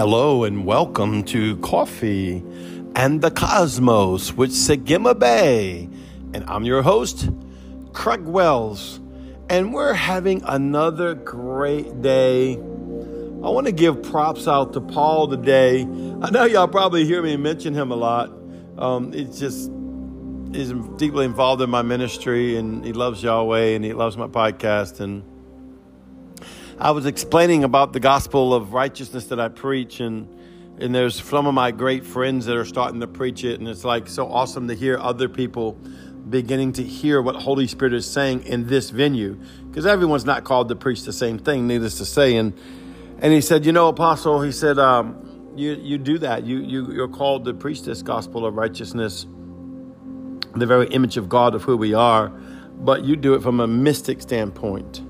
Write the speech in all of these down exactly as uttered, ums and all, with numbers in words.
Hello and welcome to Coffee and the Cosmos with Segima Bay. And I'm your host, Craig Wells. And we're having another great day. I want to give props out to Paul today. I know y'all probably hear me mention him a lot. Um, it's just, he's deeply involved in my ministry and he loves Yahweh and he loves my podcast. And I was explaining about the gospel of righteousness that I preach, and and there's some of my great friends that are starting to preach it, and it's like so awesome to hear other people beginning to hear what Holy Spirit is saying in this venue, because everyone's not called to preach the same thing, needless to say. And and he said, you know, Apostle, he said, um, you you do that, you you you're called to preach this gospel of righteousness, the very image of God of who we are, but you do it from a mystic standpoint.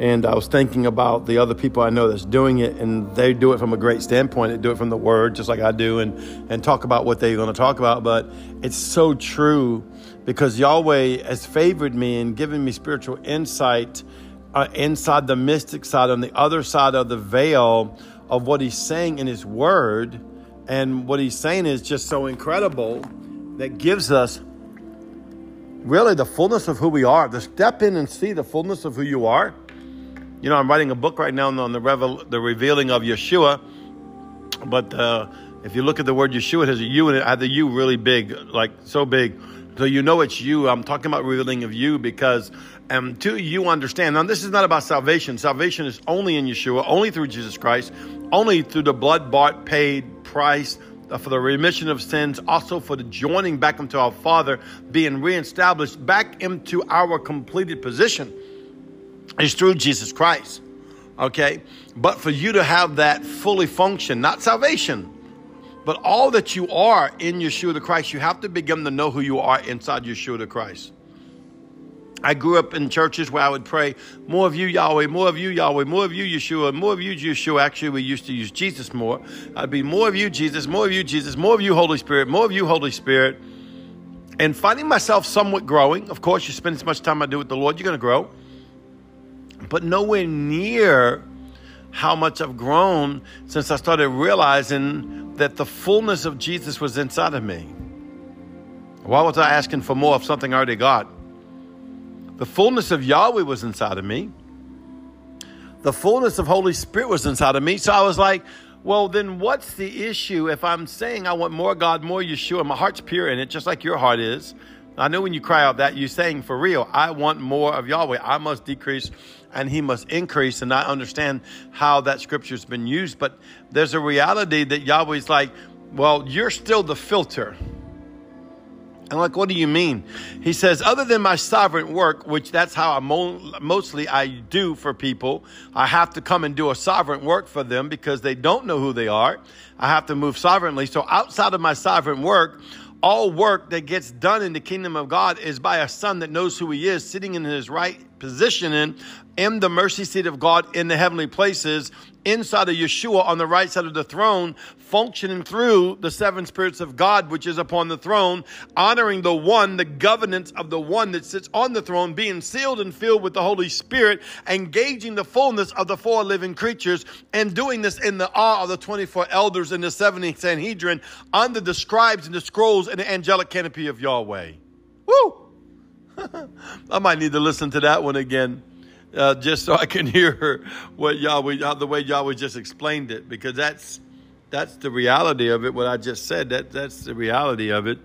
And I was thinking about the other people I know that's doing it, and they do it from a great standpoint. They do it from the word, just like I do, and, and talk about what they're going to talk about. But it's so true, because Yahweh has favored me and given me spiritual insight uh, inside the mystic side, on the other side of the veil of what he's saying in his word. And what he's saying is just so incredible, that gives us really the fullness of who we are, to step in and see the fullness of who you are. You know, I'm writing a book right now on the revel- the revealing of Yeshua. But uh, if you look at the word Yeshua, it has a U in it. I had the U really big, like so big. So you know it's you. I'm talking about revealing of you, because um, to you understand. Now, this is not about salvation. Salvation is only in Yeshua, only through Jesus Christ, only through the blood-bought, paid price for the remission of sins, also for the joining back into our Father, being reestablished back into our completed position. It's through Jesus Christ, okay? But for you to have that fully function, not salvation, but all that you are in Yeshua the Christ, you have to begin to know who you are inside Yeshua the Christ. I grew up in churches where I would pray, more of you, Yahweh, more of you, Yahweh, more of you, Yeshua, more of you, Yeshua. Actually, we used to use Jesus more. I'd be more of you, Jesus, more of you, Jesus, more of you, Holy Spirit, more of you, Holy Spirit. And finding myself somewhat growing. Of course, you spend as much time I do with the Lord, you're going to grow. But nowhere near how much I've grown since I started realizing that the fullness of Jesus was inside of me. Why was I asking for more of something I already got? The fullness of Yahweh was inside of me. The fullness of Holy Spirit was inside of me. So I was like, well, then what's the issue if I'm saying I want more God, more Yeshua? My heart's pure in it, just like your heart is. I know when you cry out that, you're saying for real, I want more of Yahweh. I must decrease and he must increase. And I understand how that scripture has been used. But there's a reality that Yahweh's like, well, you're still the filter. And like, what do you mean? He says, other than my sovereign work, which that's how I mo- mostly I do for people. I have to come and do a sovereign work for them because they don't know who they are. I have to move sovereignly. So outside of my sovereign work, all work that gets done in the kingdom of God is by a son that knows who he is, sitting in his right position in, in the mercy seat of God in the heavenly places, inside of Yeshua on the right side of the throne, functioning through the seven spirits of God, which is upon the throne, honoring the one, the governance of the one that sits on the throne, being sealed and filled with the Holy Spirit, engaging the fullness of the four living creatures, and doing this in the awe of the twenty-four elders and the seventy Sanhedrin, under the scribes and the scrolls and the angelic canopy of Yahweh. Woo! I might need to listen to that one again, uh, just so I can hear what Yahweh, the way Yahweh just explained it, because that's that's the reality of it. What I just said, that that's the reality of it.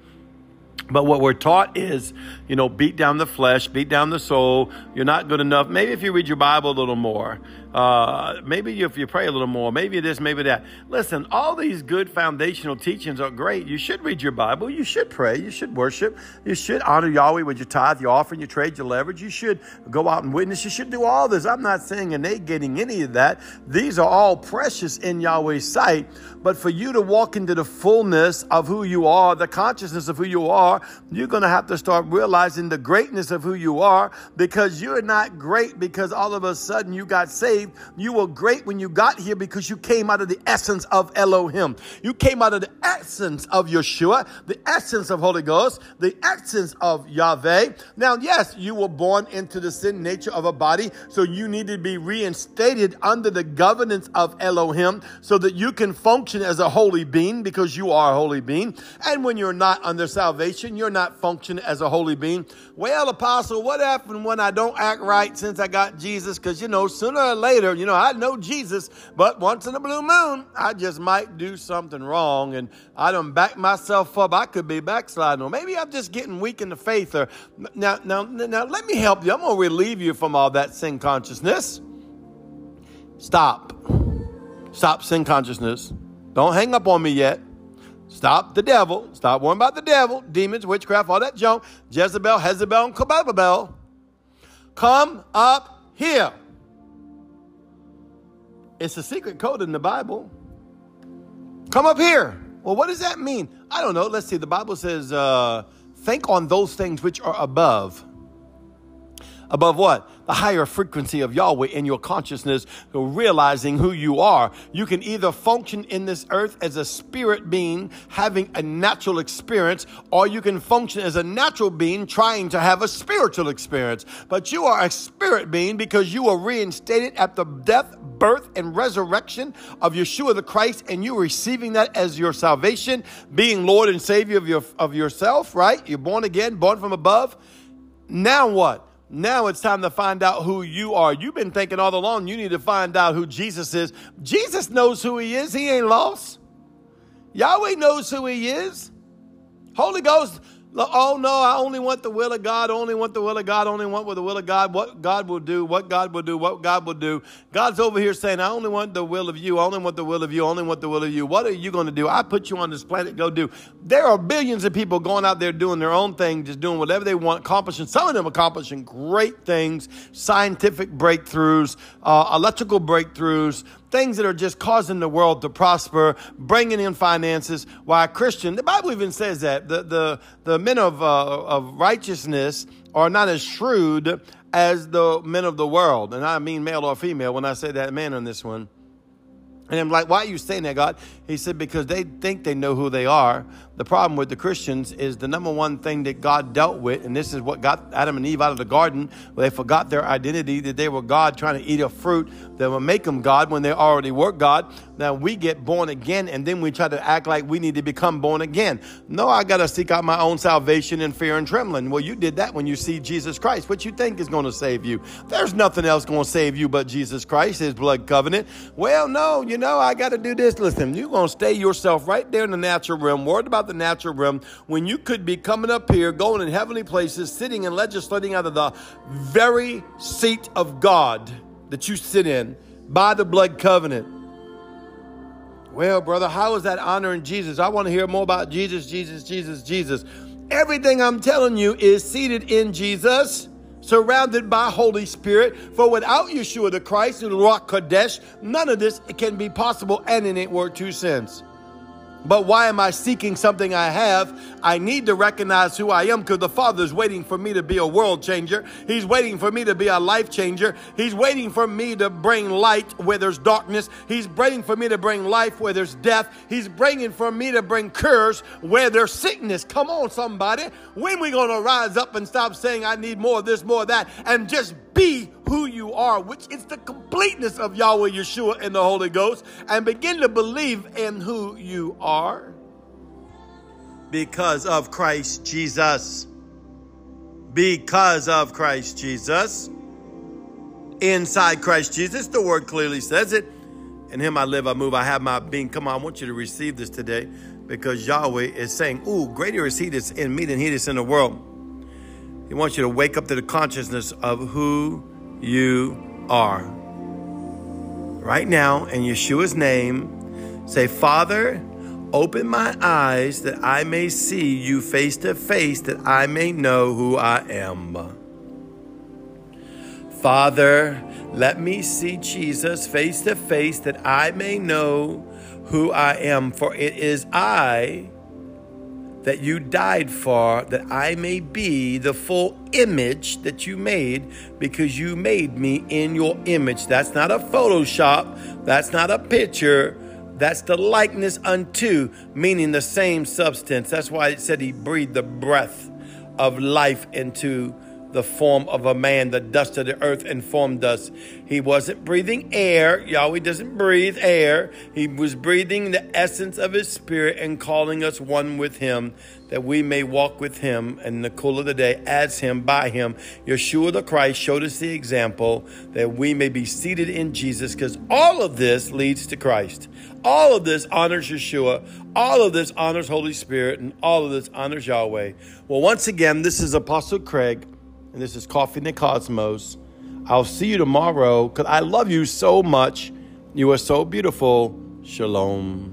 But what we're taught is, you know, beat down the flesh, beat down the soul. You're not good enough. Maybe if you read your Bible a little more, uh, maybe if you pray a little more, maybe this, maybe that. Listen, all these good foundational teachings are great. You should read your Bible. You should pray. You should worship. You should honor Yahweh with your tithe, your offering, your trade, your leverage. You should go out and witness. You should do all this. I'm not saying and negating any of that. These are all precious in Yahweh's sight. But for you to walk into the fullness of who you are, the consciousness of who you are, are, you're going to have to start realizing the greatness of who you are, because you're not great because all of a sudden you got saved. You were great when you got here because you came out of the essence of Elohim. You came out of the essence of Yeshua, the essence of Holy Ghost, the essence of Yahweh. Now, yes, you were born into the sin nature of a body, so you need to be reinstated under the governance of Elohim so that you can function as a holy being, because you are a holy being. And when you're not under salvation, you're not functioning as a holy being. Well, Apostle, what happened when I don't act right since I got Jesus? Because, you know, sooner or later, you know, I know Jesus, but once in a blue moon, I just might do something wrong, and I done back myself up. I could be backsliding, or maybe I'm just getting weak in the faith. Or now, now, now, let me help you. I'm going to relieve you from all that sin consciousness. Stop. Stop sin consciousness. Don't hang up on me yet. Stop the devil. Stop worrying about the devil, demons, witchcraft, all that junk. Jezebel, Hezebel, and Kabababel. Come up here. It's a secret code in the Bible. Come up here. Well, what does that mean? I don't know. Let's see. The Bible says, uh, think on those things which are above. Above what? The higher frequency of Yahweh in your consciousness, realizing who you are. You can either function in this earth as a spirit being having a natural experience, or you can function as a natural being trying to have a spiritual experience. But you are a spirit being because you were reinstated at the death, birth, and resurrection of Yeshua the Christ, and you receiving that as your salvation, being Lord and Savior of your of yourself, right? You're born again, born from above. Now what? Now it's time to find out who you are. You've been thinking all along you need to find out who Jesus is. Jesus knows who he is. He ain't lost. Yahweh knows who he is. Holy Ghost, oh no, I only want the will of God, only want the will of God, only want with the will of God, what God will do, what God will do, what God will do. God's over here saying, I only want the will of you, I only want the will of you, I only want the will of you. What are you going to do? I put you on this planet, go do. There are billions of people going out there doing their own thing, just doing whatever they want, accomplishing, some of them accomplishing great things, scientific breakthroughs, uh, electrical breakthroughs, things that are just causing the world to prosper, bringing in finances. Why, Christian, the Bible even says that the the, the men of, uh, of righteousness are not as shrewd as the men of the world. And I mean male or female when I say that, man, on this one. And I'm like, why are you saying that, God? He said, because they think they know who they are. The problem with the Christians is the number one thing that God dealt with, and this is what got Adam and Eve out of the garden, where they forgot their identity, that they were God, trying to eat a fruit that will make them God when they already were God. Now we get born again, and then we try to act like we need to become born again. No, I got to seek out my own salvation in fear and trembling. Well, you did that when you see Jesus Christ. What you think is going to save you? There's nothing else going to save you but Jesus Christ, his blood covenant. Well, no, you know, I got to do this. Listen, you're going to stay yourself right there in the natural realm, worried about the natural realm, when you could be coming up here, going in heavenly places, sitting and legislating out of the very seat of God that you sit in by the blood covenant. Well, brother, how is that honoring Jesus? I want to hear more about Jesus, Jesus, Jesus, Jesus. Everything I'm telling you is seated in Jesus, surrounded by Holy Spirit. For without Yeshua the Christ and Ruach Kodesh, none of this can be possible, and it ain't worth two cents. But why am I seeking something I have? I need to recognize who I am, because the Father is waiting for me to be a world changer. He's waiting for me to be a life changer. He's waiting for me to bring light where there's darkness. He's waiting for me to bring life where there's death. He's bringing for me to bring cures where there's sickness. Come on, somebody. When are we going to rise up and stop saying I need more of this, more of that, and just be who you are, which is the completeness of Yahweh, Yeshua, and the Holy Ghost, and begin to believe in who you are because of Christ Jesus. Because of Christ Jesus. Inside Christ Jesus, the word clearly says it. In him I live, I move, I have my being. Come on, I want you to receive this today, because Yahweh is saying, ooh, greater is he that's in me than he that's in the world. He wants you to wake up to the consciousness of who you are. Right now, in Yeshua's name, say, Father, open my eyes that I may see you face to face, that I may know who I am. Father, let me see Jesus face to face, that I may know who I am. For it is I that you died for, that I may be the full image that you made, because you made me in your image. That's not a Photoshop. That's not a picture. That's the likeness unto, meaning the same substance. That's why it said he breathed the breath of life into the form of a man, the dust of the earth, and formed us. He wasn't breathing air. Yahweh doesn't breathe air. He was breathing the essence of his spirit and calling us one with him, that we may walk with him in the cool of the day, as him, by him. Yeshua the Christ showed us the example that we may be seated in Jesus, because all of this leads to Christ. All of this honors Yeshua. All of this honors Holy Spirit, and all of this honors Yahweh. Well, once again, this is Apostle Craig, and this is Coffee and the Cosmos. I'll see you tomorrow, because I love you so much. You are so beautiful. Shalom.